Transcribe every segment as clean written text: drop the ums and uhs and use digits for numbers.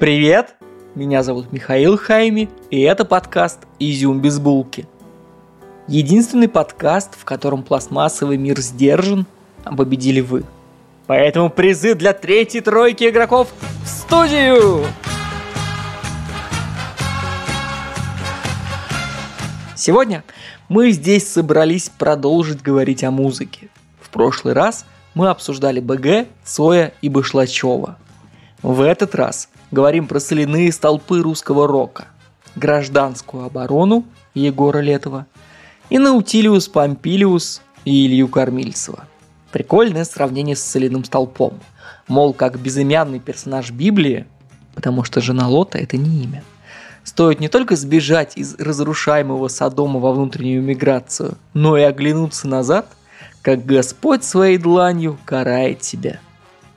Привет! Меня зовут Михаил Хайми, и это подкаст «Изюм без булки». Единственный подкаст, в котором пластмассовый мир сдержан, а победили вы. Поэтому призы для третьей тройки игроков в студию! Сегодня мы здесь собрались продолжить говорить о музыке. В прошлый раз мы обсуждали БГ, Цоя и Башлачева. В этот раз говорим про соляные столпы русского рока, Гражданскую оборону Егора Летова и Наутилус Помпилиус и Илью Кормильцева. Прикольное сравнение с соляным столпом. Мол, как безымянный персонаж Библии, потому что жена Лота – это не имя. Стоит не только сбежать из разрушаемого Содома во внутреннюю миграцию, но и оглянуться назад, как Господь своей дланью карает тебя.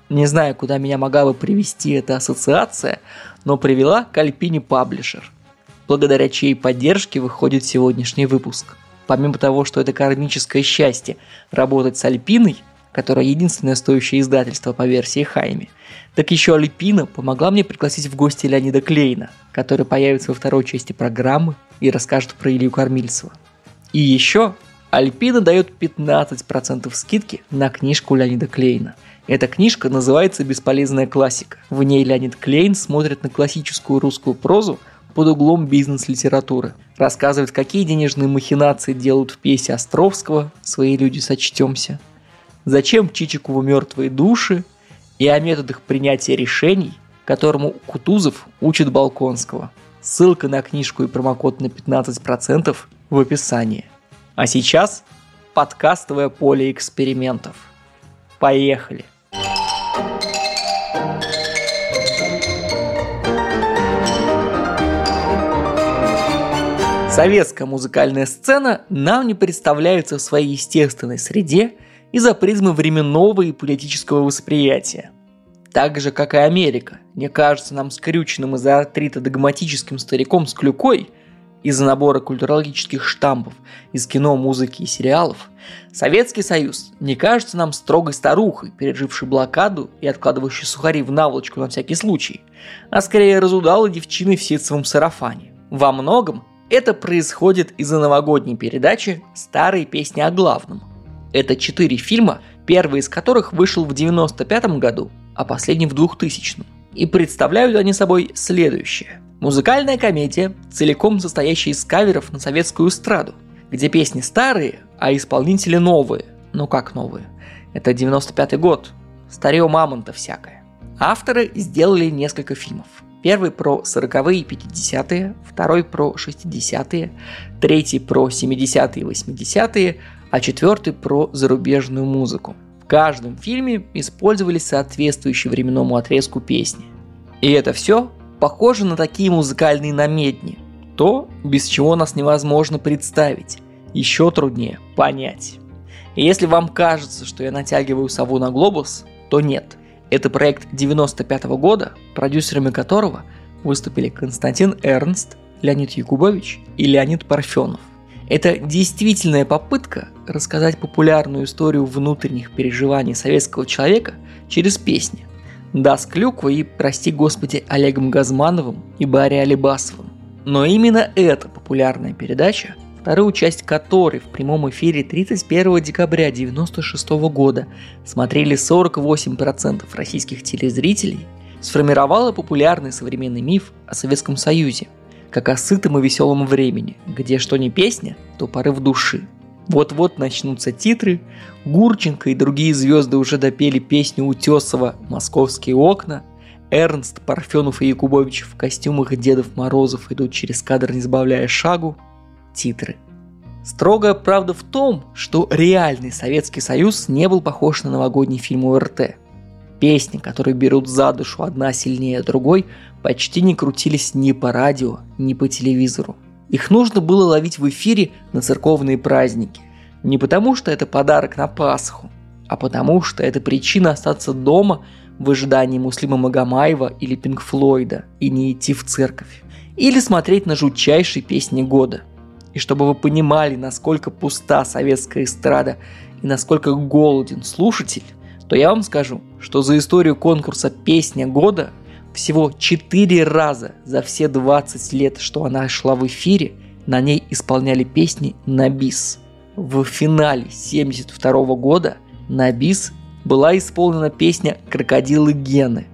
Не знаю, куда меня могла бы привести эта ассоциация, но привела к Альпине Паблишер, благодаря чьей поддержке выходит сегодняшний выпуск. Помимо того, что это кармическое счастье работать с Альпиной, которая единственное стоящее издательство по версии Хайми, так еще Альпина помогла мне пригласить в гости Леонида Клейна, который появится во второй части программы и расскажет про Илью Кормильцева. И еще Альпина дает 15% скидки на книжку Леонида Клейна. Эта книжка называется «Бесполезная классика». В ней Леонид Клейн смотрит на классическую русскую прозу под углом бизнес-литературы, рассказывает, какие денежные махинации делают в пьесе Островского «Свои люди, сочтемся», зачем Чичикову «Мёртвые души» и о методах принятия решений, которому Кутузов учит Болконского. Ссылка на книжку и промокод на 15% в описании. А сейчас подкастовое поле экспериментов. Поехали! Советская музыкальная сцена нам не представляется в своей естественной среде из-за призмы временного и политического восприятия. Так же, как и Америка, не кажется нам скрюченным из-за артрита догматическим стариком с клюкой, из-за набора культурологических штампов из кино, музыки и сериалов, Советский Союз не кажется нам строгой старухой, пережившей блокаду и откладывающей сухари в наволочку на всякий случай, а скорее разудалой девчиной в ситцевом сарафане. Во многом это происходит из-за новогодней передачи «Старые песни о главном». Это 4 фильма, первый из которых вышел в 1995 году, а последний в 2000. И представляют они собой следующее. Музыкальная комедия, целиком состоящая из каверов на советскую эстраду, где песни старые, а исполнители новые. Ну как новые? Это 95-й год. Старье мамонта всякое. Авторы сделали несколько фильмов. Первый про 40-е и 50-е, второй про 60-е, третий про 70-е и 80-е, а четвертый про зарубежную музыку. В каждом фильме использовались соответствующие временному отрезку песни. И это все похоже на такие музыкальные намедни. То, без чего нас невозможно представить, еще труднее понять. И если вам кажется, что я натягиваю сову на глобус, то нет. Это проект 1995 года, продюсерами которого выступили Константин Эрнст, Леонид Якубович и Леонид Парфенов. Это действительная попытка рассказать популярную историю внутренних переживаний советского человека через песни. Даск Клюква и, прости господи, Олегом Газмановым и Барри Алибасовым. Но именно эта популярная передача, вторую часть которой в прямом эфире 31 декабря 1996 года смотрели 48% российских телезрителей, сформировала популярный современный миф о Советском Союзе, как о сытом и веселом времени, где что ни песня, то порыв души. Вот-вот начнутся титры, Гурченко и другие звезды уже допели песню Утесова «Московские окна», Эрнст, Парфенов и Якубович в костюмах Дедов Морозов идут через кадр, не сбавляя шагу. Титры. Строгая правда в том, что реальный Советский Союз не был похож на новогодний фильм ОРТ. Песни, которые берут за душу одна сильнее другой, почти не крутились ни по радио, ни по телевизору. Их нужно было ловить в эфире на церковные праздники. Не потому, что это подарок на Пасху, а потому, что это причина остаться дома в ожидании Муслима Магомаева или Пинк Флойда и не идти в церковь. Или смотреть на жутчайшие песни года. И чтобы вы понимали, насколько пуста советская эстрада и насколько голоден слушатель, то я вам скажу, что за историю конкурса «Песня года» Всего 4 раза за все 20 лет, что она шла в эфире, на ней исполняли песни на бис. В финале 1972 года на бис была исполнена песня «Крокодилы Гены».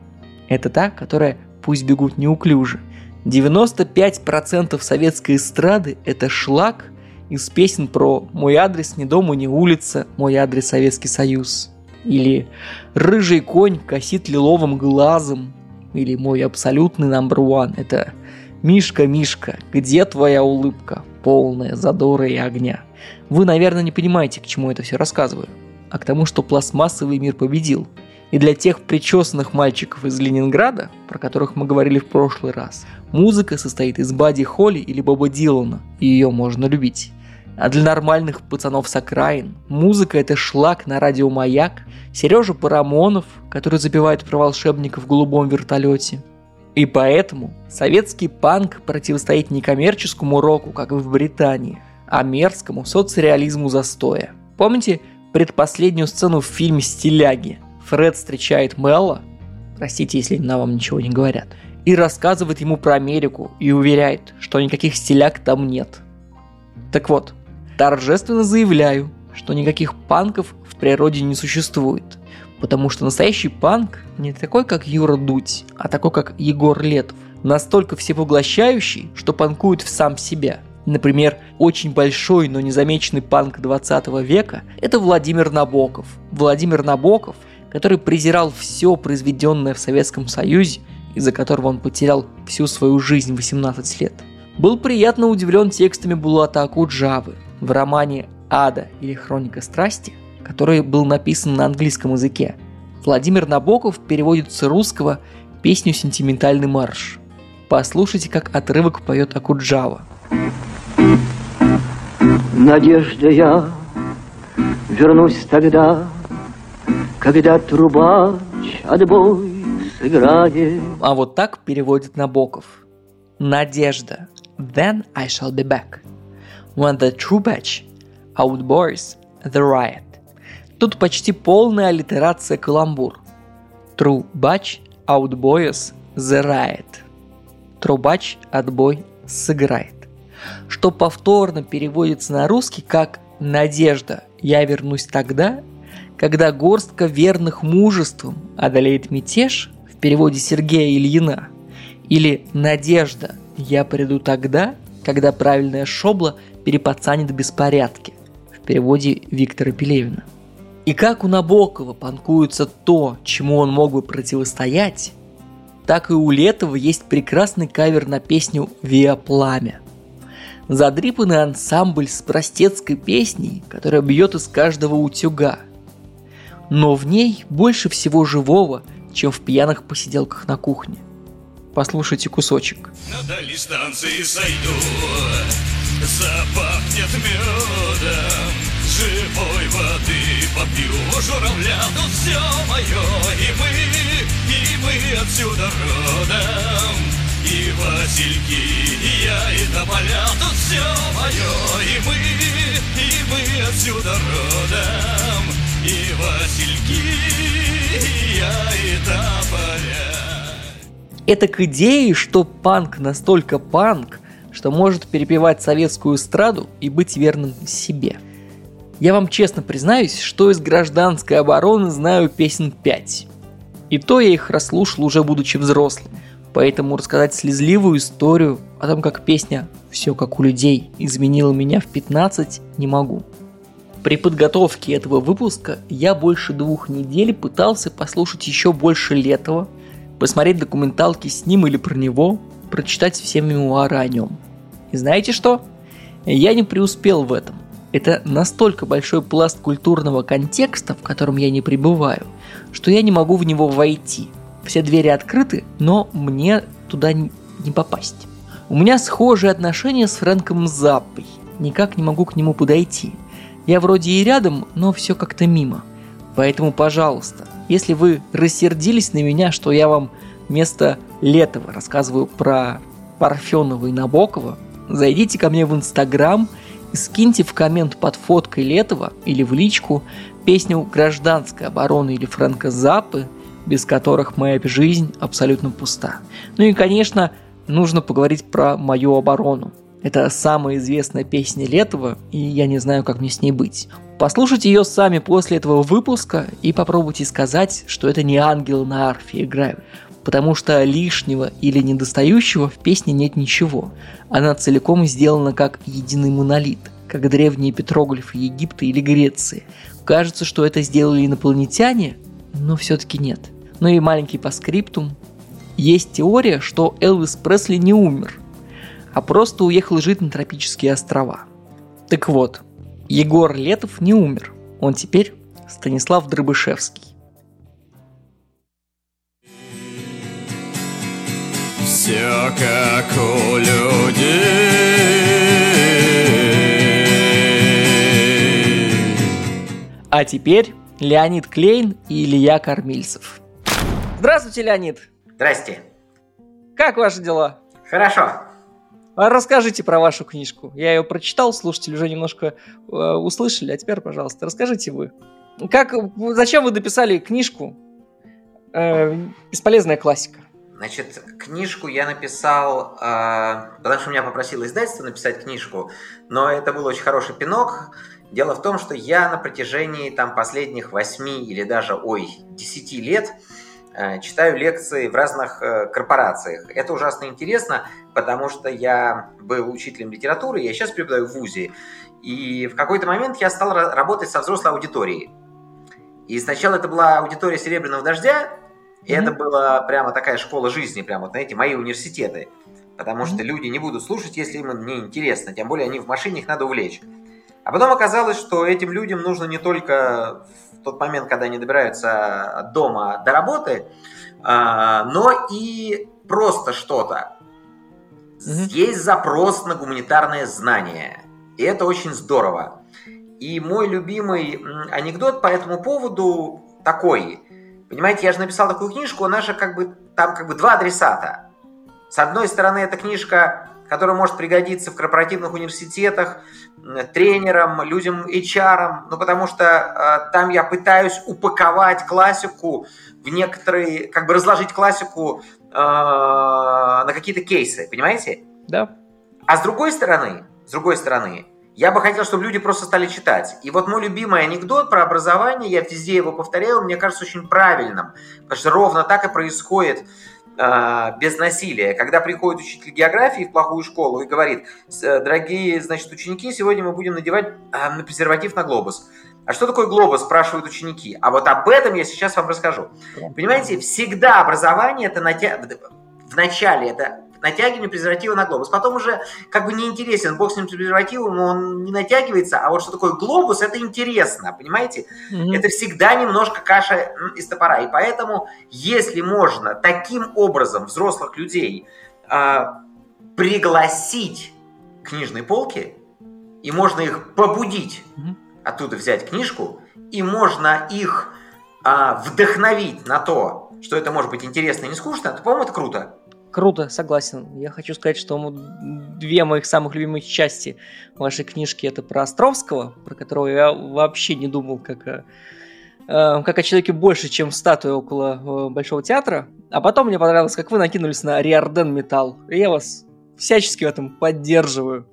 Это та, которая «Пусть бегут неуклюже». 95% советской эстрады – это шлаг из песен про «Мой адрес, ни дому, ни улица», «Мой адрес, Советский Союз». Или «Рыжий конь косит лиловым глазом». Или мой абсолютный номер один – это «Мишка, Мишка, где твоя улыбка, полная задора и огня». Вы, наверное, не понимаете, к чему это все рассказываю, а к тому, что пластмассовый мир победил. И для тех причесанных мальчиков из Ленинграда, про которых мы говорили в прошлый раз, музыка состоит из Бадди Холли или Боба Дилана, и ее можно любить. А для нормальных пацанов с окраин музыка – это шлак на радио «Маяк», Сережа Парамонов, который запевает про волшебника в голубом вертолете. И поэтому советский панк противостоит не коммерческому року, как в Британии, а мерзкому соцреализму застоя. Помните предпоследнюю сцену в фильме «Стиляги»? Фред встречает Мелла, простите, если имена вам ничего не говорят, и рассказывает ему про Америку и уверяет, что никаких стиляг там нет. Так вот, торжественно заявляю, что никаких панков в природе не существует, потому что настоящий панк не такой, как Юра Дудь, а такой, как Егор Летов, настолько всепоглощающий, что панкует в сам себя. Например, очень большой, но незамеченный панк 20 века – это Владимир Набоков. Владимир Набоков, который презирал все произведенное в Советском Союзе, из-за которого он потерял всю свою жизнь 18 лет, был приятно удивлен текстами Булата Окуджавы в романе «Ада» или «Хроника страсти», который был написан на английском языке. Владимир Набоков переводит с русского песню «Сентиментальный марш». Послушайте, как отрывок поет Окуджава. Надежда, я вернусь тогда, когда трубач отбой сыграет. А вот так переводит Набоков. Надежда. Then I shall be back. When the trubach outboys the riot. Тут почти полная аллитерация каламбур. Трубач outboys the riot. Трубач отбой сыграет. Что повторно переводится на русский как «Надежда, я вернусь тогда, когда горстка верных мужеством одолеет мятеж» в переводе Сергея Ильина. Или «Надежда, я приду тогда, когда правильная шобла переподцанит беспорядки» в переводе Виктора Пелевина. И как у Набокова панкуется то, чему он мог бы противостоять, так и у Летова есть прекрасный кавер на песню «Виа пламя». Задрипанный ансамбль с простецкой песней, которая бьет из каждого утюга. Но в ней больше всего живого, чем в пьяных посиделках на кухне. Послушайте кусочек. На дальней станции сойду, запахнет медом, живой воды попью, журавля тут все мое, и мы отсюда родом, и васильки, и я, и тополя тут все мое, и мы отсюда родом, и васильки, и я, и тополя. Это к идее, что панк настолько панк, что может перепевать советскую эстраду и быть верным себе. Я вам честно признаюсь, что из «Гражданской обороны» знаю песен 5. И то я их расслушал, уже будучи взрослым. Поэтому рассказать слезливую историю о том, как песня «Все как у людей» изменила меня в 15, не могу. При подготовке этого выпуска я больше 2 недель пытался послушать еще больше Летова, посмотреть документалки с ним или про него, прочитать все мемуары о нем. И знаете что? Я не преуспел в этом. Это настолько большой пласт культурного контекста, в котором я не пребываю, что я не могу в него войти. Все двери открыты, но мне туда не попасть. У меня схожие отношения с Фрэнком Заппой. Никак не могу к нему подойти. Я вроде и рядом, но все как-то мимо. Поэтому, пожалуйста, если вы рассердились на меня, что я вам вместо Летова рассказываю про Парфенова и Набокова, зайдите ко мне в Инстаграм и скиньте в коммент под фоткой Летова или в личку песню «Гражданская оборона» или Фрэнка Заппы без которых моя жизнь абсолютно пуста. Ну и, конечно, нужно поговорить про «Мою оборону». Это самая известная песня Летова, и я не знаю, как мне с ней быть. Послушайте ее сами после этого выпуска и попробуйте сказать, что это не ангелы на арфе играют. Потому что лишнего или недостающего в песне нет ничего. Она целиком сделана как единый монолит, как древние петроглифы Египта или Греции. Кажется, что это сделали инопланетяне, но все-таки нет. Ну и маленький постскриптум. Есть теория, что Элвис Пресли не умер, а просто уехал жить на тропические острова. Так вот, Егор Летов не умер. Он теперь Станислав Дробышевский. Все как у людей. А теперь Леонид Клейн и Илья Кормильцев. Здравствуйте, Леонид. Здрасте. Как ваши дела? Хорошо. Расскажите про вашу книжку. Я ее прочитал, слушатели уже немножко услышали, а теперь, пожалуйста, расскажите вы. Зачем вы дописали книжку «Бесполезная классика»? Значит, книжку я написал, потому что меня попросило издательство написать книжку, но это был очень хороший пинок. Дело в том, что я на протяжении последних 10 лет читаю лекции в разных корпорациях. Это ужасно интересно, потому что я был учителем литературы, я сейчас преподаю в ВУЗе, и в какой-то момент я стал работать со взрослой аудиторией. И сначала это была аудитория «Серебряного дождя», и это была прямо такая школа жизни, прямо, вот, знаете, мои университеты. Потому что люди не будут слушать, если им не интересно. Тем более они в машине, их надо увлечь. А потом оказалось, что этим людям нужно не только в тот момент, когда они добираются от дома до работы, но и просто что-то. Есть запрос на гуманитарное знание. И это очень здорово. И мой любимый анекдот по этому поводу такой. Понимаете, я же написал такую книжку, она же там два адресата. С одной стороны, это книжка, которая может пригодиться в корпоративных университетах, тренерам, людям HR, потому что там я пытаюсь упаковать классику в некоторые, разложить классику на какие-то кейсы, понимаете? Да. А с другой стороны, я бы хотел, чтобы люди просто стали читать. И вот мой любимый анекдот про образование, я везде его повторяю, мне кажется очень правильным. Потому что ровно так и происходит без насилия. Когда приходит учитель географии в плохую школу и говорит: дорогие, ученики, сегодня мы будем надевать на презерватив на глобус. А что такое глобус, спрашивают ученики. А вот об этом я сейчас вам расскажу. Понимаете, всегда образование это вначале это натягивание презерватива на глобус. Потом уже неинтересен. Бог с ним презервативом, он не натягивается. А вот что такое глобус, это интересно, понимаете? Mm-hmm. Это всегда немножко каша из топора. И поэтому, если можно таким образом взрослых людей пригласить к книжной полке, и можно их побудить оттуда взять книжку, и можно их вдохновить на то, что это может быть интересно и не скучно, то, по-моему, это круто. Круто, согласен. Я хочу сказать, что две моих самых любимых части вашей книжки — это про Островского, про которого я вообще не думал как о человеке больше, чем статуя около Большого театра. А потом мне понравилось, как вы накинулись на Риордан Металл. И я вас всячески в этом поддерживаю.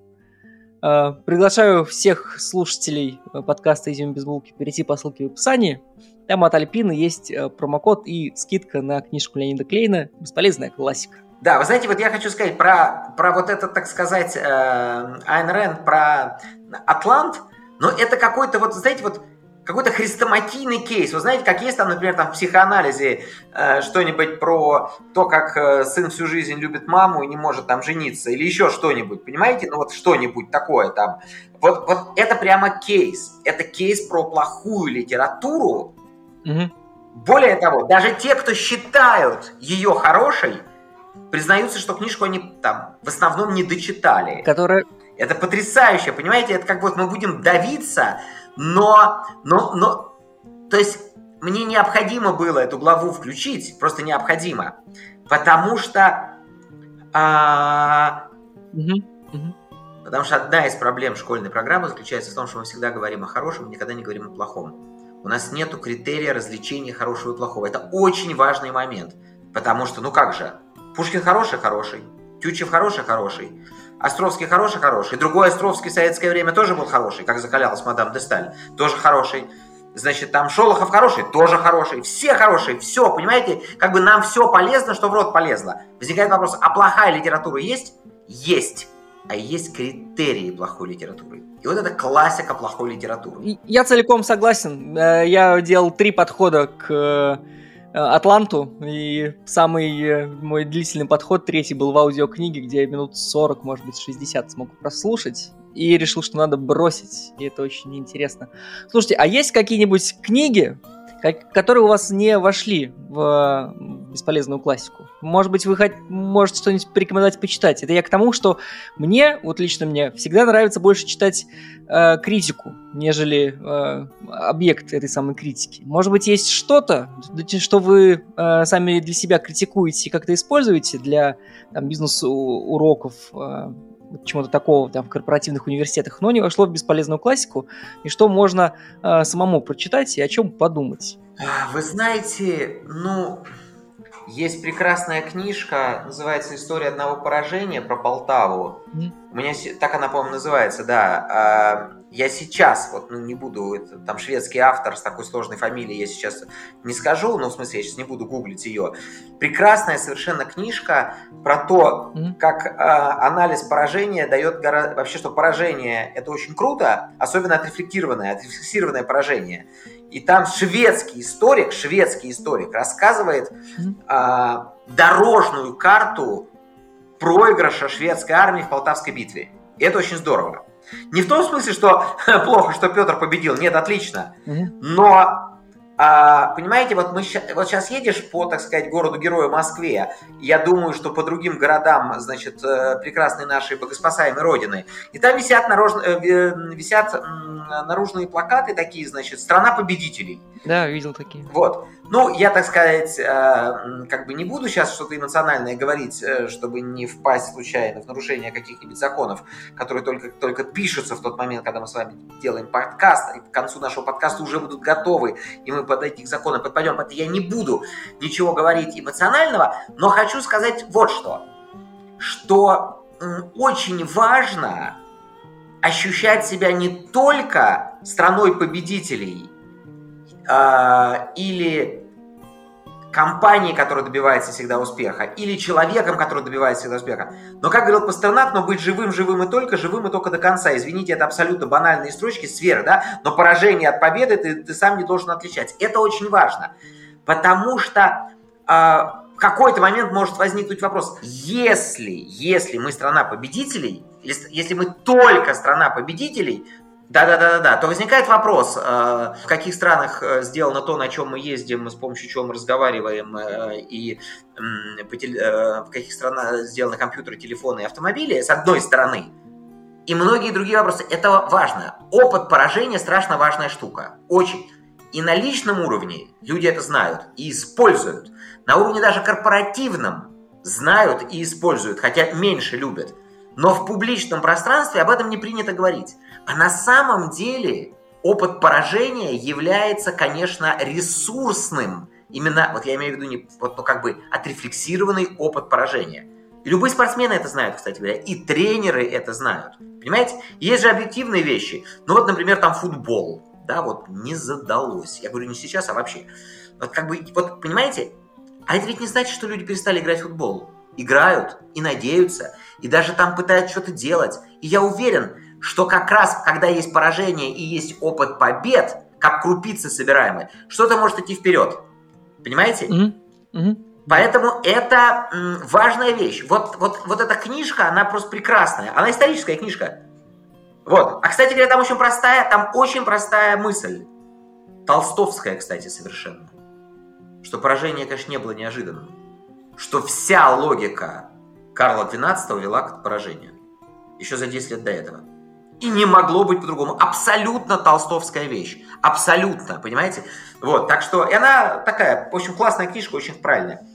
Приглашаю всех слушателей подкаста «Изюм без булки» перейти по ссылке в описании. Там от Альпины есть промокод и скидка на книжку Леонида Клейна «Бесполезная классика». Да, вы знаете, вот я хочу сказать про вот это, Айн Рэнд, про Атлант, но это какой-то хрестоматийный кейс. Вы знаете, как есть например, в психоанализе что-нибудь про то, как сын всю жизнь любит маму и не может жениться, или еще что-нибудь, понимаете? Что-нибудь такое . Вот это прямо кейс. Это кейс про плохую литературу. Более того, даже те, кто считают ее хорошей, признаются, что книжку они в основном не дочитали. Это потрясающе, понимаете? Это мы будем давиться, но... То есть мне необходимо было эту главу включить, просто необходимо, потому что... Потому что одна из проблем школьной программы заключается в том, что мы всегда говорим о хорошем, никогда не говорим о плохом. У нас нету критерия развлечения хорошего и плохого. Это очень важный момент. Потому что, ну как же, Пушкин хороший-хороший, Тютчев хороший-хороший, Островский хороший-хороший, другой Островский в советское время тоже был хороший, как закалялась мадам де Сталь, тоже хороший. Значит, там Шолохов хороший, тоже хороший, все хорошие, все, понимаете, как бы нам все полезно, что в рот полезно. Возникает вопрос, а плохая литература есть? Есть. А есть критерии плохой литературы. И вот это классика плохой литературы. Я целиком согласен. Я делал 3 подхода к Атланту, и самый мой длительный подход, 3-й, был в аудиокниге, где я минут 40, может быть, 60 смог прослушать, и решил, что надо бросить, и это очень интересно. Слушайте, а есть какие-нибудь книги, которые у вас не вошли в бесполезную классику? Может быть, вы можете что-нибудь порекомендовать почитать? Это я к тому, что мне, вот лично мне, всегда нравится больше читать критику, нежели объект этой самой критики. Может быть, есть что-то, что вы сами для себя критикуете и как-то используете для там, бизнес-уроков, чего-то такого там, в корпоративных университетах, но не вошло в бесполезную классику, и что можно самому прочитать и о чем подумать? Вы знаете, ну, есть прекрасная книжка, называется «История одного поражения» про Полтаву. У меня, так она, по-моему, называется, да. Я сейчас, вот ну, не буду, это, там шведский автор с такой сложной фамилией, я сейчас не скажу, но в смысле я сейчас не буду гуглить ее. Прекрасная совершенно книжка про то, как анализ поражения дает вообще, что поражение это очень круто, особенно отрефлексированное поражение. И там шведский историк рассказывает дорожную карту проигрыша шведской армии в Полтавской битве. И это очень здорово. Не в том смысле, что плохо, что Петр победил. Нет, отлично. Но, понимаете, вот сейчас едешь по, так сказать, городу-герою Москве. Я думаю, что по другим городам, значит, прекрасной нашей богоспасаемой родины. И там висят наружные плакаты такие, значит, «Страна победителей». Да, видел такие. Вот. Ну, я, так сказать, как бы не буду сейчас что-то эмоциональное говорить, чтобы не впасть случайно в нарушение каких-нибудь законов, которые только пишутся в тот момент, когда мы с вами делаем подкаст, и к концу нашего подкаста уже будут готовы, и мы под эти законы подпадем. Поэтому я не буду ничего говорить эмоционального, но хочу сказать вот что очень важно ощущать себя не только страной победителей, или компанией, которая добивается всегда успеха, или человеком, который добивается всегда успеха. Но, как говорил Пастернак, но быть живым и только до конца. Извините, это абсолютно банальные строчки с веры, да? Но поражение от победы ты сам не должен отличать. Это очень важно, потому что в какой-то момент может возникнуть вопрос, если мы страна победителей, если мы только страна победителей, да, то возникает вопрос, в каких странах сделано то, на чем мы ездим, с помощью чего мы разговариваем, и в каких странах сделаны компьютеры, телефоны и автомобили, с одной стороны, и многие другие вопросы. Это важно. Опыт поражения страшно важная штука. Очень. И на личном уровне люди это знают и используют. На уровне даже корпоративном знают и используют, хотя меньше любят. Но в публичном пространстве об этом не принято говорить. А на самом деле опыт поражения является, конечно, ресурсным. Именно, вот я имею в виду, отрефлексированный опыт поражения. И любые спортсмены это знают, кстати говоря, и тренеры это знают. Понимаете? Есть же объективные вещи. Ну вот, например, там футбол. Да, вот не задалось. Я говорю не сейчас, а вообще. Вот понимаете? А это ведь не значит, что люди перестали играть в футбол. Играют и надеются, и даже там пытаются что-то делать. И я уверен, что как раз, когда есть поражение и есть опыт побед, как крупицы собираемые, что-то может идти вперед. Понимаете? Поэтому это важная вещь. Вот эта книжка, она просто прекрасная. Она историческая книжка. Вот. А, кстати говоря, там очень простая мысль. Толстовская, кстати, совершенно. Что поражение, конечно, не было неожиданным. Что вся логика Карла XII вела к поражению. Еще за 10 лет до этого. И не могло быть по-другому. Абсолютно толстовская вещь. Абсолютно, понимаете? Вот, так что, и она такая, в общем, классная книжка, очень правильная.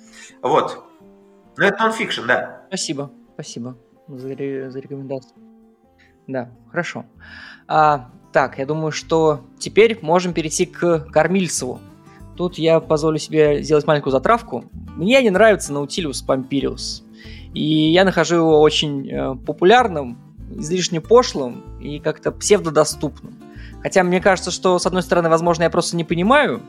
Вот. Но это нонфикшн, да. Спасибо за рекомендацию. Да, хорошо. Так, я думаю, что теперь можем перейти к Кормильцеву. Тут я позволю себе сделать маленькую затравку. Мне не нравится Наутилус Помпилиус. И я нахожу его очень популярным, излишне пошлым и как-то псевдодоступным. Хотя мне кажется, что, с одной стороны, возможно, я просто не понимаю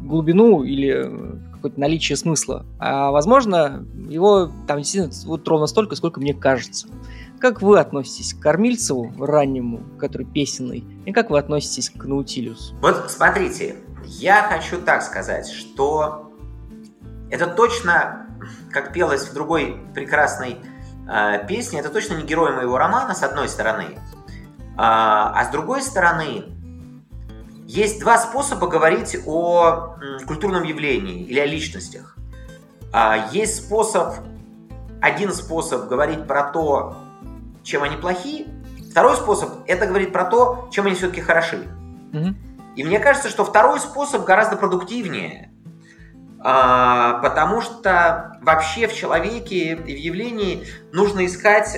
глубину или какое-то наличие смысла. А, возможно, его там действительно вот ровно столько, сколько мне кажется. Как вы относитесь к Кормильцеву раннему, который песенный, и как вы относитесь к Наутилиусу? Вот смотрите, я хочу так сказать, что это точно, как пелось в другой прекрасной песне, это точно не герой моего романа, с одной стороны. А с другой стороны, есть два способа говорить о культурном явлении или о личностях. Есть один способ говорить про то, чем они плохи. Второй способ – это говорить про то, чем они все-таки хороши. Mm-hmm. И мне кажется, что второй способ гораздо продуктивнее, потому что вообще в человеке и в явлении нужно искать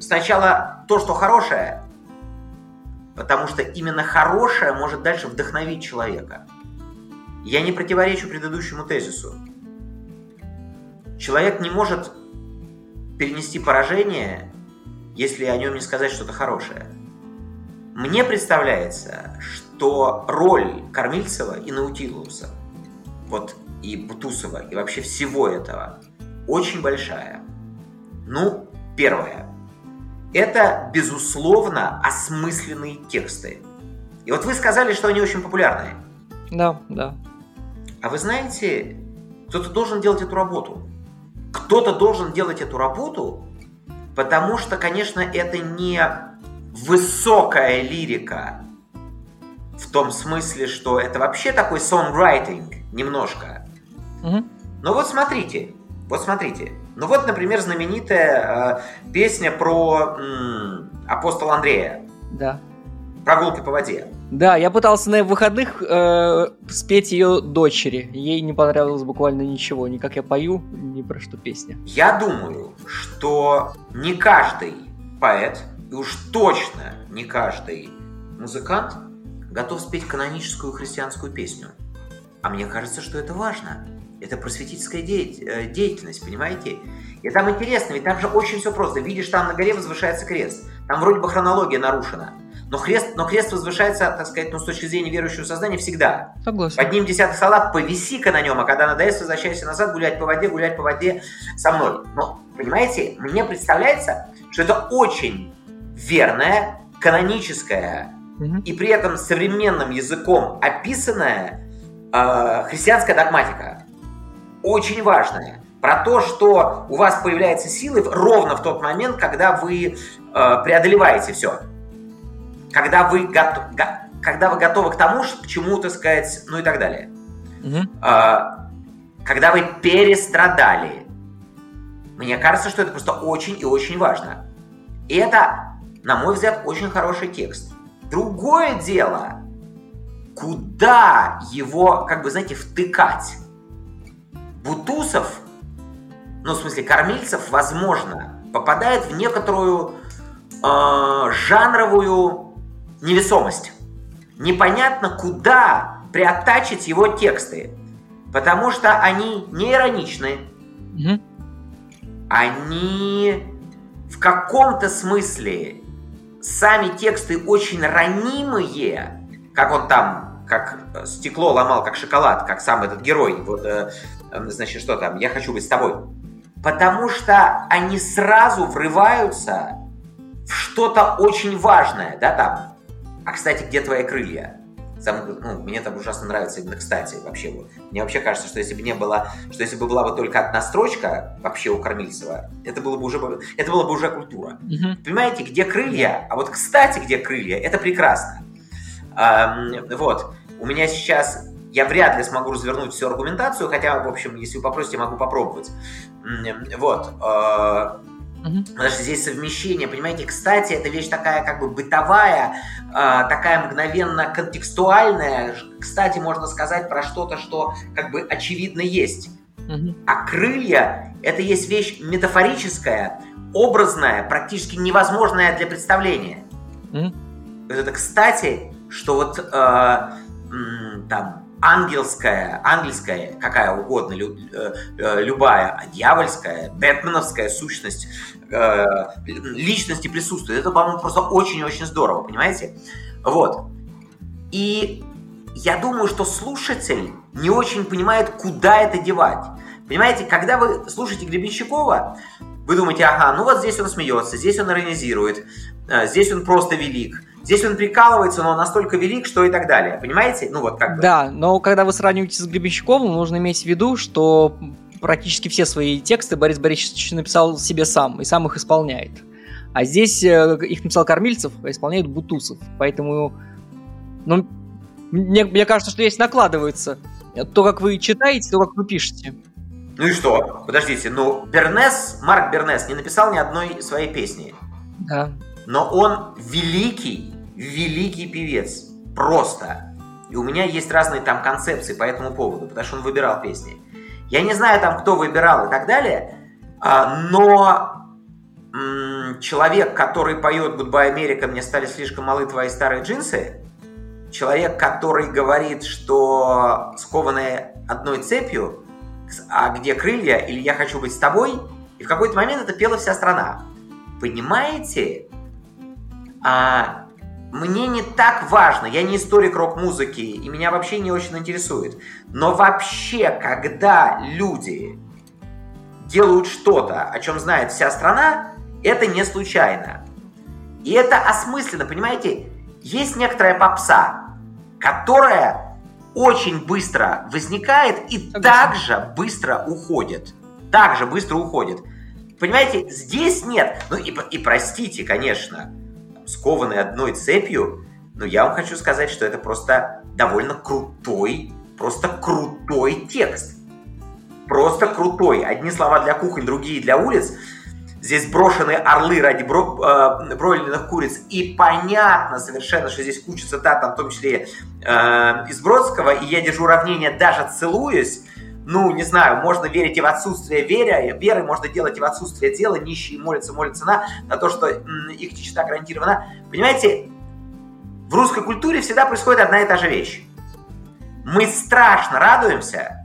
сначала то, что хорошее, потому что именно хорошее может дальше вдохновить человека. Я не противоречу предыдущему тезису. Человек не может перенести поражение, если о нем не сказать что-то хорошее. Мне представляется, что роль Кормильцева и Наутилуса, вот и Бутусова, и вообще всего этого, очень большая. Ну, первое. Это, безусловно, осмысленные тексты. И вот вы сказали, что они очень популярные. Да. А вы знаете, кто-то должен делать эту работу. Кто-то должен делать эту работу, потому что, конечно, это не высокая лирика в том смысле, что это вообще такой songwriting немножко. Mm-hmm. Но вот смотрите. Ну вот, например, знаменитая песня про апостола Андрея. Да. Прогулки по воде. Да, я пытался на выходных спеть ее дочери. Ей не понравилось буквально ничего. Ни как я пою, ни про что песня. Я думаю, что не каждый поэт, и уж точно не каждый музыкант готов спеть каноническую христианскую песню. А мне кажется, что это важно. Это просветительская деятельность, понимаете? И там интересно, ведь там же очень все просто. Видишь, там на горе возвышается крест. Там вроде бы хронология нарушена. Но крест возвышается, так сказать, с точки зрения верующего сознания всегда. Согласен. Под ним десяток салат, повиси-ка на нем, а когда надоест, возвращайся назад, гулять по воде со мной. Но, понимаете, мне представляется, что это очень верное, каноническое и при этом современным языком описанная христианская догматика. Очень важная. Про то, что у вас появляются силы ровно в тот момент, когда вы преодолеваете все. Когда вы готовы к тому, к чему, так сказать, ну и так далее. Mm-hmm. Когда вы перестрадали. Мне кажется, что это просто очень и очень важно. И это, на мой взгляд, очень хороший текст. Другое дело, куда его, как бы, знаете, втыкать. Бутусов, ну, в смысле, Кормильцев, возможно, попадает в некоторую жанровую невесомость. Непонятно, куда приоттачить его тексты, потому что они не ироничны. Mm-hmm. Они в каком-то смысле сами тексты очень ранимые, как он там, как стекло ломал, как шоколад, как сам этот герой. Вот, значит, что там, я хочу быть с тобой. Потому что они сразу врываются в что-то очень важное, да, там. А, кстати, где твои крылья? Мне там ужасно нравится именно кстати. Вообще, мне вообще кажется, что если бы была только одна строчка вообще у Кормильцева, это было бы уже культура. Mm-hmm. Понимаете, где крылья? А вот, кстати, где крылья? Это прекрасно. Вот. У меня сейчас... Я вряд ли смогу развернуть всю аргументацию, хотя, в общем, если вы попросите, я могу попробовать. Вот. Потому что здесь совмещение, понимаете, кстати, это вещь такая как бы бытовая, такая мгновенно контекстуальная, кстати, можно сказать про что-то, что как бы очевидно есть. А крылья — это есть вещь метафорическая, образное, практически невозможное для представления. Вот это, кстати, что вот там ангельская, какая угодно, любая, дьявольская, бэтменовская сущность, личности присутствует. Это, по-моему, просто очень-очень здорово, понимаете? Вот. И я думаю, что слушатель не очень понимает, куда это девать. Понимаете, когда вы слушаете Гребенщикова, вы думаете, ага, ну вот здесь он смеется, здесь он иронизирует, здесь он просто велик, здесь он прикалывается, но он настолько велик, что и так далее. Понимаете? Ну вот как бы. Да, но когда вы сравниваете с Гребенщиковым, нужно иметь в виду, что практически все свои тексты Борис Борисович написал себе сам и сам их исполняет. А здесь их написал Кормильцев, а исполняет Бутусов. Поэтому, ну, мне кажется, что здесь накладывается то, как вы читаете, то, как вы пишете. Ну и что? Подождите, ну Марк Бернес не написал ни одной своей песни. Да. Но он великий певец. Просто. И у меня есть разные там концепции по этому поводу, потому что он выбирал песни. Я не знаю там, кто выбирал и так далее, но человек, который поет «Goodbye America, мне стали слишком малы твои старые джинсы», человек, который говорит, что скованные одной цепью, а где крылья, или я хочу быть с тобой, и в какой-то момент это пела вся страна. Понимаете? Мне не так важно, я не историк рок-музыки, и меня вообще не очень интересует. Но вообще, когда люди делают что-то, о чем знает вся страна, это не случайно. И это осмысленно, понимаете? Есть некоторая попса, которая очень быстро возникает и также быстро уходит. Понимаете, здесь нет. Ну и простите, конечно, скованный одной цепью, но я вам хочу сказать, что это просто довольно крутой текст. Просто крутой. Одни слова для кухонь, другие для улиц. Здесь брошены орлы ради бройлерных куриц. И понятно совершенно, что здесь куча цитат, там, в том числе из Бродского. И я держу уравнение, даже целуюсь. Ну, не знаю, можно верить и в отсутствие веры, можно делать и в отсутствие дела. Нищие молятся на то, что их чистота гарантирована. Понимаете, в русской культуре всегда происходит одна и та же вещь. Мы страшно радуемся,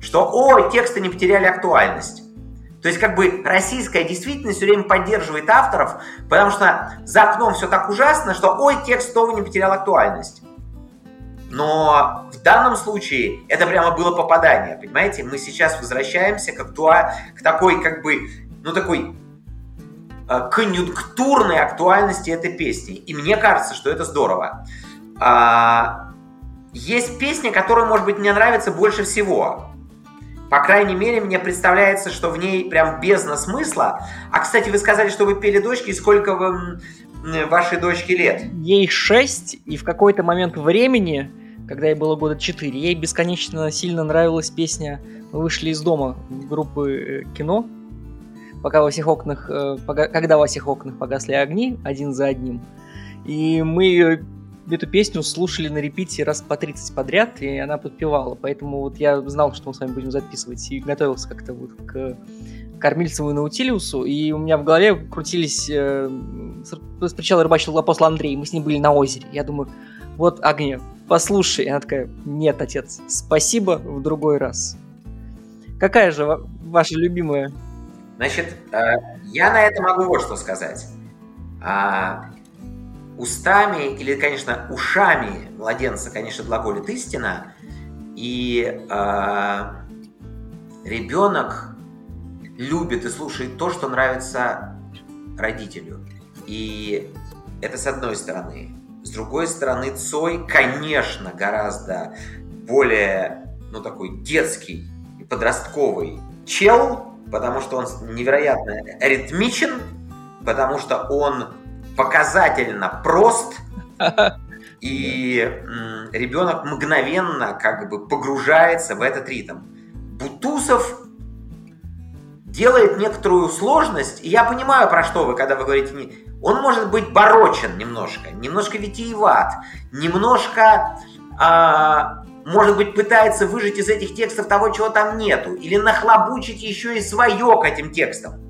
что, тексты не потеряли актуальность. То есть, как бы, российская действительность все время поддерживает авторов, потому что за окном все так ужасно, что, текст снова не потерял актуальность. Но в данном случае это прямо было попадание, понимаете? Мы сейчас возвращаемся к такой, как бы, ну, такой конъюнктурной актуальности этой песни. И мне кажется, что это здорово. Есть песня, которая, может быть, мне нравится больше всего. По крайней мере, мне представляется, что в ней прям бездна смысла. А, кстати, вы сказали, что вы пели дочки, и сколько вашей дочке лет? Ей 6, и в какой-то момент времени, когда ей было года 4, ей бесконечно сильно нравилась песня «Мы вышли из дома» группы «Кино», когда во всех окнах погасли огни один за одним. И мы эту песню слушали на репите раз по 30 подряд, и она подпевала. Поэтому вот я знал, что мы с вами будем записывать, и готовился как-то вот к Кормильцеву и Наутилиусу, и у меня в голове крутились... С причала рыбачил апостол Андрей, мы с ним были на озере. Я думаю, вот, Агния, послушай. И она такая, нет, отец, спасибо, в другой раз. Какая же ваша любимая? Значит, я на это могу вот что сказать. Устами, или, конечно, ушами младенца, конечно, глаголит истина, и ребенок любит и слушает то, что нравится родителю. И это с одной стороны. С другой стороны, Цой, конечно, гораздо более, ну, такой детский и подростковый чел, потому что он невероятно ритмичен, потому что он показательно прост, и ребенок мгновенно как бы погружается в этот ритм. Бутусов делает некоторую сложность, и я понимаю, про что вы, когда вы говорите, он может быть барочен немножко витиеват, немножко, может быть, пытается выжать из этих текстов того, чего там нету, или нахлобучить еще и свое к этим текстам.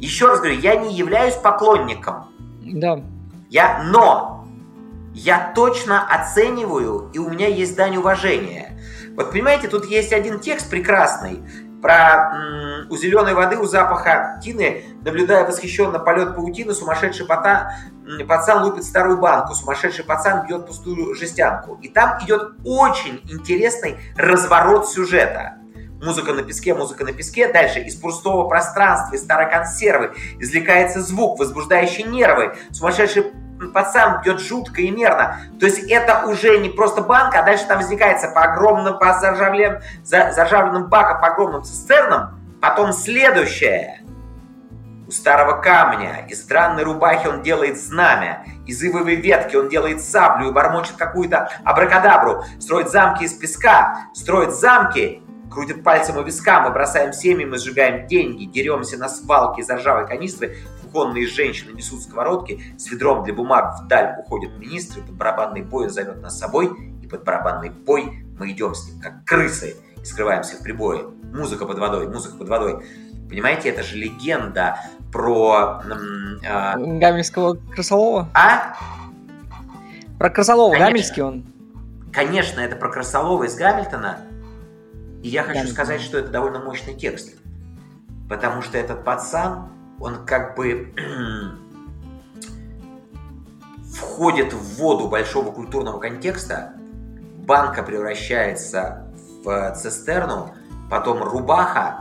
Еще раз говорю, я не являюсь поклонником. Да. Но я точно оцениваю, и у меня есть дань уважения. Вот понимаете, тут есть один текст прекрасный про «У зеленой воды, у запаха тины, наблюдая восхищенно полет паутины, сумасшедший пацан лупит старую банку, сумасшедший пацан бьет пустую жестянку». И там идет очень интересный разворот сюжета. Музыка на песке, музыка на песке. Дальше из пустого пространства, из старой консервы извлекается звук, возбуждающий нервы. Сумасшедший пацан бьет жутко и мерно. То есть это уже не просто банка, а дальше там возникается по заржавленным бакам, по огромным цистернам. Потом следующее. У старого камня из дранной рубахи он делает знамя, из ивовой ветки он делает саблю и бормочет какую-то абракадабру. Строит замки из песка, строит замки, крутит пальцем у виска, мы бросаем семьи, мы сжигаем деньги, деремся на свалке из-за ржавой канистры, кухонные женщины несут сковородки, с ведром для бумаг вдаль уходят министры, под барабанный бой он зовет нас с собой, и под барабанный бой мы идем с ним, как крысы, и скрываемся в прибое. Музыка под водой, музыка под водой. Понимаете, это же легенда про... Гамельского Красолова? А? Про Красолова, Гамельский он. Конечно, это про Красолова из Гамильтона. И я хочу сказать, что это довольно мощный текст, потому что этот пацан, он как бы входит в воду большого культурного контекста, банка превращается в цистерну, потом рубаха,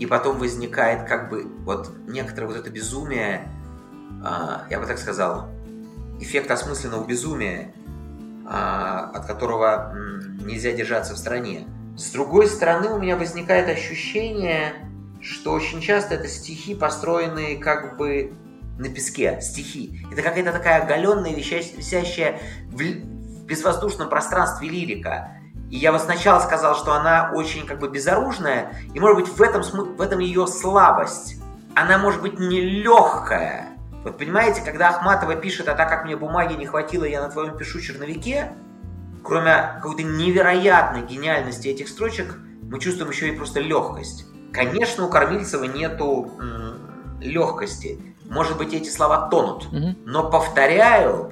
и потом возникает как бы вот некоторое вот это безумие, я бы так сказал, эффект осмысленного безумия, от которого нельзя держаться в стороне. С другой стороны, у меня возникает ощущение, что очень часто это стихи, построенные как бы на песке, стихи. Это какая-то такая оголенная, висящая в безвоздушном пространстве лирика. И я вот сначала сказал, что она очень как бы безоружная, и, может быть, в этом ее слабость. Она может быть нелегкая. Вот понимаете, когда Ахматова пишет «А так как мне бумаги не хватило, я на твоем пишу черновике», кроме какой-то невероятной гениальности этих строчек, мы чувствуем еще и просто легкость. Конечно, у Кормильцева нету легкости. Может быть, эти слова тонут. Mm-hmm. Но повторяю,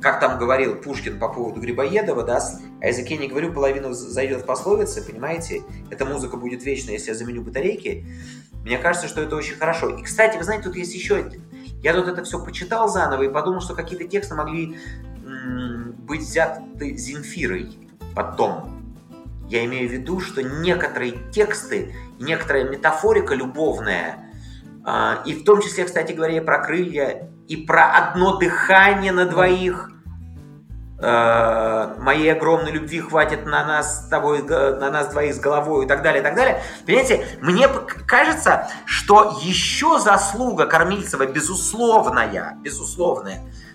как там говорил Пушкин по поводу Грибоедова, да, о языке не говорю, половину зайдет в пословице, понимаете? Эта музыка будет вечна, если я заменю батарейки. Мне кажется, что это очень хорошо. И, кстати, вы знаете, тут есть еще... Я тут это все почитал заново и подумал, что какие-то тексты могли... быть взяты Земфирой потом. Я имею в виду, что некоторые тексты, некоторая метафорика любовная, и в том числе, кстати говоря, и про крылья, и про одно дыхание на двоих, моей огромной любви хватит на нас с тобой, на нас двоих с головой и так далее, и так далее. Понимаете, мне кажется, что еще заслуга Кормильцева безусловная,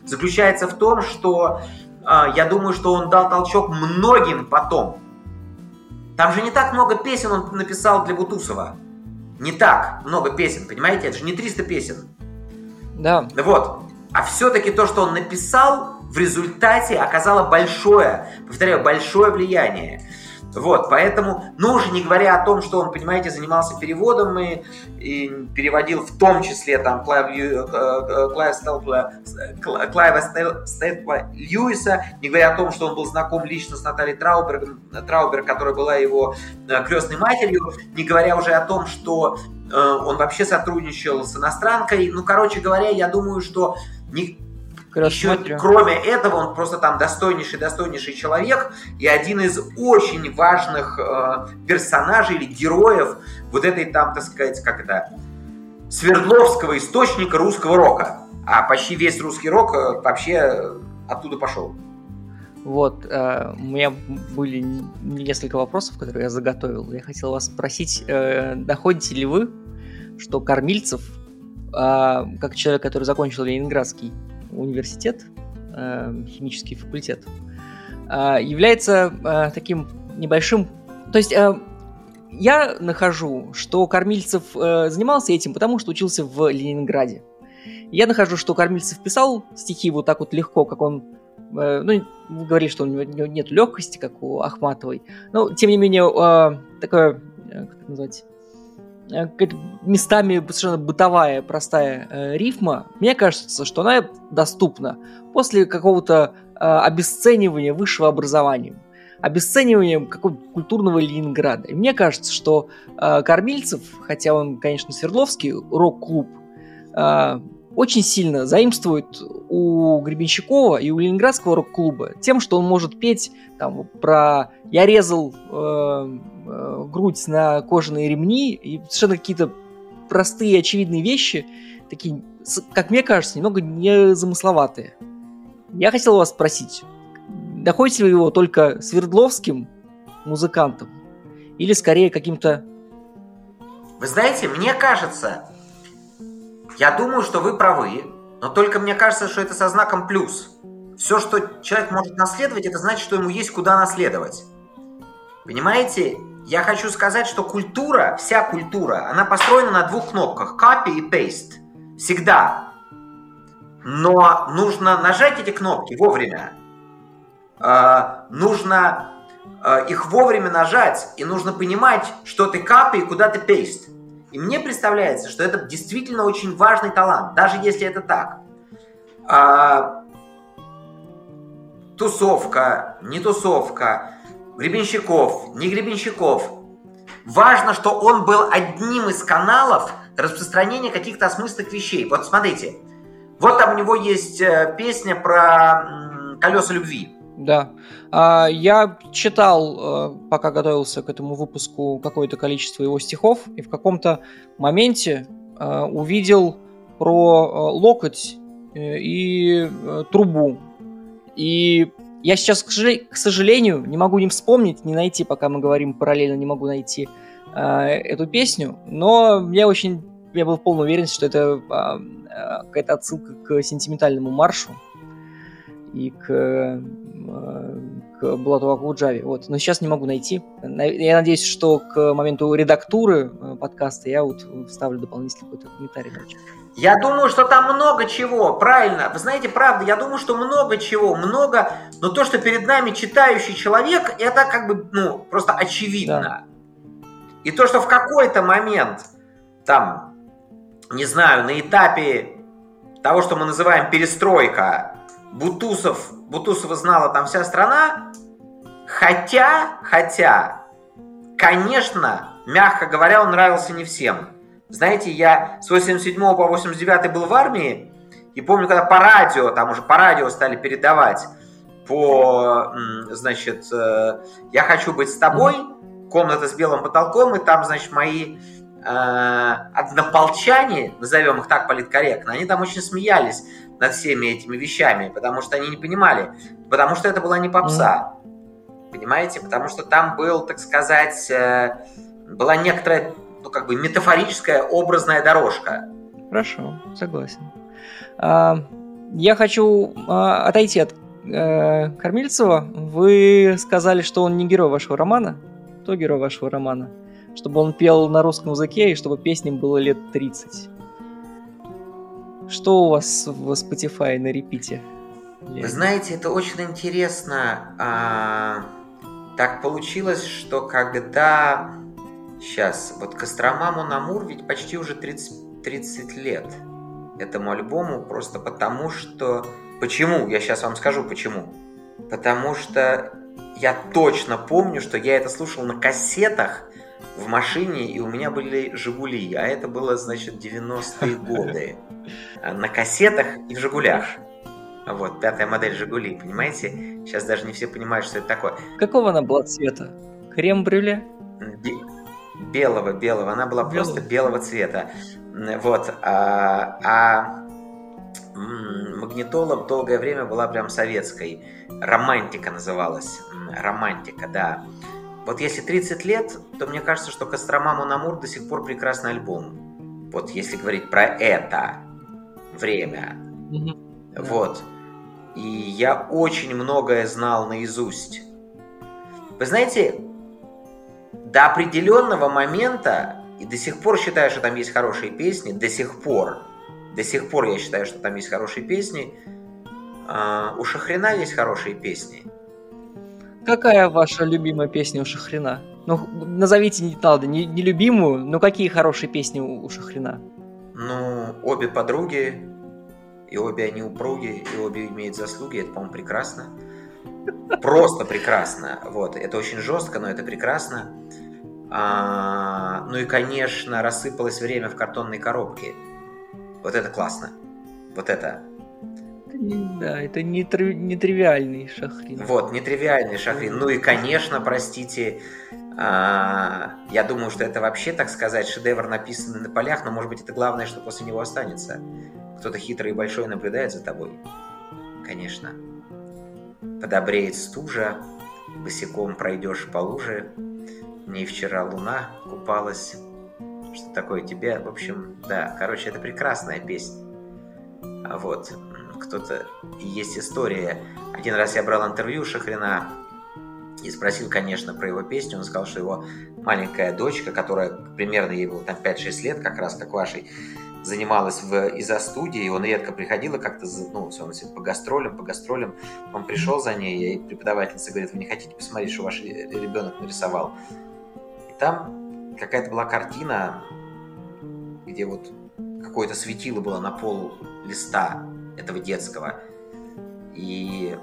заключается в том, что я думаю, что он дал толчок многим потом. Там же не так много песен он написал для Бутусова. Не так много песен, понимаете? Это же не 300 песен. Да. Вот. А все-таки то, что он написал, в результате оказало большое влияние. Вот, поэтому, уже не говоря о том, что он, понимаете, занимался переводом и переводил в том числе там Клайва Стелпла Льюиса, не говоря о том, что он был знаком лично с Натальей Трауберг, которая была его крестной матерью, не говоря уже о том, что он вообще сотрудничал с иностранкой. Короче говоря, я думаю, что... Еще, кроме этого, он просто там достойнейший человек и один из очень важных персонажей или героев вот этой там, так сказать, Свердловского источника русского рока. А почти весь русский рок вообще оттуда пошел. Вот, у меня были несколько вопросов, которые я заготовил. Я хотел вас спросить, доходите ли вы, что Кормильцев, как человек, который закончил Ленинградский университет, химический факультет, является таким небольшим... То есть я нахожу, что Кормильцев занимался этим, потому что учился в Ленинграде. Я нахожу, что Кормильцев писал стихи вот так вот легко, как он... вы говорили, что у него нет легкости, как у Ахматовой. Но, тем не менее, такое... Как это назвать? какая-то местами совершенно бытовая, простая рифма, мне кажется, что она доступна после какого-то обесценивания высшего образования, обесцениванием какого-то культурного Ленинграда. И мне кажется, что Кормильцев, хотя он, конечно, Свердловский рок-клуб, очень сильно заимствует у Гребенщикова и у Ленинградского рок-клуба тем, что он может петь там про «я резал грудь на кожаные ремни» и совершенно какие-то простые, очевидные вещи, такие, как мне кажется, немного незамысловатые. Я хотел вас спросить, доходите ли вы его только свердловским музыкантом или скорее каким-то... Вы знаете, мне кажется... Я думаю, что вы правы, но только мне кажется, что это со знаком плюс. Все, что человек может наследовать, это значит, что ему есть куда наследовать. Понимаете, я хочу сказать, что культура, вся культура, она построена на двух кнопках: copy и paste. Всегда. Но нужно нажать эти кнопки вовремя. Нужно их вовремя нажать, и нужно понимать, что ты copy и куда ты paste. И мне представляется, что это действительно очень важный талант, даже если это так. Тусовка, не тусовка, Гребенщиков, не Гребенщиков. Важно, что он был одним из каналов распространения каких-то осмысленных вещей. Вот смотрите, вот там у него есть песня про «Колеса любви». Да. Я читал, пока готовился к этому выпуску, какое-то количество его стихов, и в каком-то моменте увидел про локоть и трубу. И я сейчас, к сожалению, не могу не вспомнить, не найти, пока мы говорим параллельно, не могу найти эту песню, но я был в полной уверенности, что это какая-то отсылка к сентиментальному маршу и к Булату Окуджаве. Вот. Но сейчас не могу найти. Я надеюсь, что к моменту редактуры подкаста я вот вставлю дополнительный какой-то комментарий. Я думаю, что там много чего. Правильно. Вы знаете, правда, я думаю, что много чего. Много. Но то, что перед нами читающий человек, это как бы просто очевидно. Да. И то, что в какой-то момент там, не знаю, на этапе того, что мы называем перестройка, Бутусова знала там вся страна, хотя, конечно, мягко говоря, он нравился не всем. Знаете, я с 87 по 89 был в армии, и помню, когда по радио стали передавать значит, «Я хочу быть с тобой», «Комната с белым потолком», и там, значит, мои однополчане, назовем их так политкорректно, они там очень смеялись над всеми этими вещами, потому что они не понимали, потому что это была не попса, понимаете, потому что там был, так сказать, была некоторая, как бы метафорическая образная дорожка. Хорошо, согласен. Я хочу отойти от Кормильцева. Вы сказали, что он не герой вашего романа, кто герой вашего романа, чтобы он пел на русском языке и чтобы песням было лет 30. Что у вас в Spotify на репите? Вы знаете, это очень интересно. Так получилось, что когда... Сейчас, вот Кострома-Мон-Амур ведь почти уже 30 лет этому альбому, просто потому что... Почему? Я сейчас вам скажу, почему. Потому что я точно помню, что я это слушал на кассетах в машине, и у меня были «Жигули», а это было, значит, 90-е годы. На кассетах и в «Жигулях». Вот, 5-я модель «Жигули», понимаете? Сейчас даже не все понимают, что это такое. Какого она была цвета? Крем-брюле? Белого. Она была просто белого цвета. Вот. Магнитола долгое время была прям советской. «Романтика» называлась. «Романтика», да. Вот если 30 лет, то мне кажется, что «Кострома-Мон-Амур» до сих пор прекрасный альбом. Вот если говорить про это время. Mm-hmm. Вот. И я очень многое знал наизусть. Вы знаете, до определенного момента, и до сих пор считаю, что там есть хорошие песни, до сих пор я считаю, что там есть хорошие песни, у Шахрина есть хорошие песни. Какая ваша любимая песня у Шахрина? Ну, назовите, не надо, нелюбимую, но какие хорошие песни у Шахрина? Ну, обе подруги, и обе они упруги, и обе имеют заслуги, это, по-моему, прекрасно. Просто прекрасно, вот, это очень жестко, но это прекрасно. Ну и, конечно, рассыпалось время в картонной коробке. Вот это классно, вот это. Да, это нетривиальный Шахрин. Вот, нетривиальный Шахрин. Ну и, конечно, простите, я думаю, что это вообще, так сказать, шедевр, написанный на полях, но, может быть, это главное, что после него останется. Кто-то хитрый и большой наблюдает за тобой. Конечно. Подобреет стужа, босиком пройдешь по луже. Мне вчера луна купалась. Что такое тебе? В общем, да, короче, это прекрасная песня. Вот. Кто-то... Есть история. Один раз я брал интервью Шахрина и спросил, конечно, про его песню. Он сказал, что его маленькая дочка, которая примерно ей было там 5-6 лет, как раз как вашей, занималась из-за студии, он редко приходил, как-то, ну, он по гастролям, он пришел за ней, и преподавательница говорит: вы не хотите посмотреть, что ваш ребенок нарисовал? И там какая-то была картина, где вот какое-то светило было на полу листа этого детского, и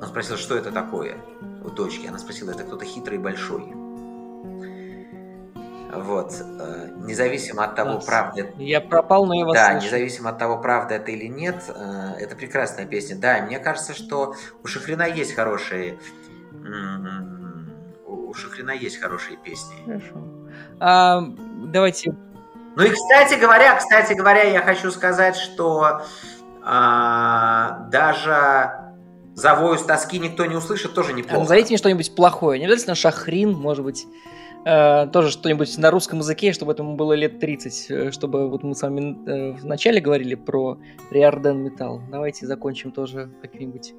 он спросил, что это такое у дочки, она спросила, это кто-то хитрый и большой. Вот, независимо от того, правда... Я пропал, но я вас слышу. Да, независимо от того, правда это или нет, это прекрасная песня. Да, и мне кажется, что у Шахрина есть хорошие песни. Хорошо. Давайте... Ну и, кстати говоря, я хочу сказать, что даже... «Завою с тоски никто не услышит» тоже неплохо. Назовите мне что-нибудь плохое. Не обязательно Шахрин, может быть... тоже что-нибудь на русском языке, чтобы этому было лет 30, чтобы вот мы с вами вначале говорили про Риордан-металл. Давайте закончим тоже каким-нибудь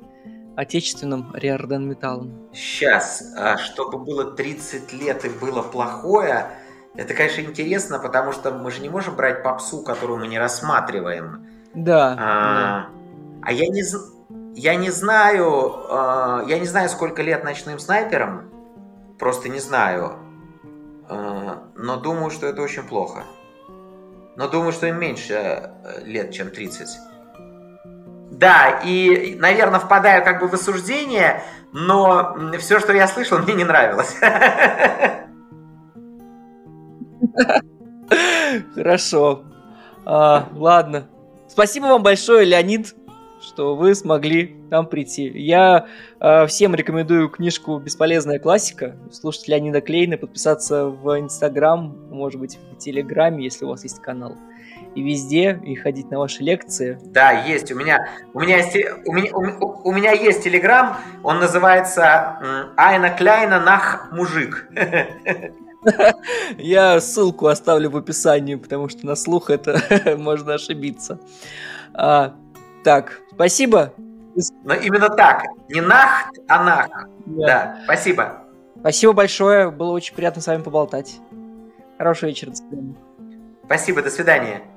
отечественным Риордан-металлом. Сейчас, чтобы было 30 лет и было плохое, это, конечно, интересно, потому что мы же не можем брать попсу, которую мы не рассматриваем. Да. А я не знаю, сколько лет «Ночным снайперам», просто не знаю. Но думаю, что это очень плохо. Но думаю, что им меньше лет, чем 30. Да, и, наверное, впадаю как бы в осуждение, но все, что я слышал, мне не нравилось. Хорошо. Ладно. Спасибо вам большое, Леонид, что вы смогли там прийти. Я всем рекомендую книжку «Бесполезная классика», слушать Леонида Клейна, подписаться в Инстаграм, может быть, в Телеграме, если у вас есть канал, и везде, и ходить на ваши лекции. Да, есть. У меня есть Телеграм, он называется «Айна Кляйна нах мужик». Я ссылку оставлю в описании, потому что на слух это можно ошибиться. Так, спасибо. Но именно так. Не нах, а нах. Да, спасибо. Спасибо большое. Было очень приятно с вами поболтать. Хорошего вечера. До свидания. Спасибо, до свидания.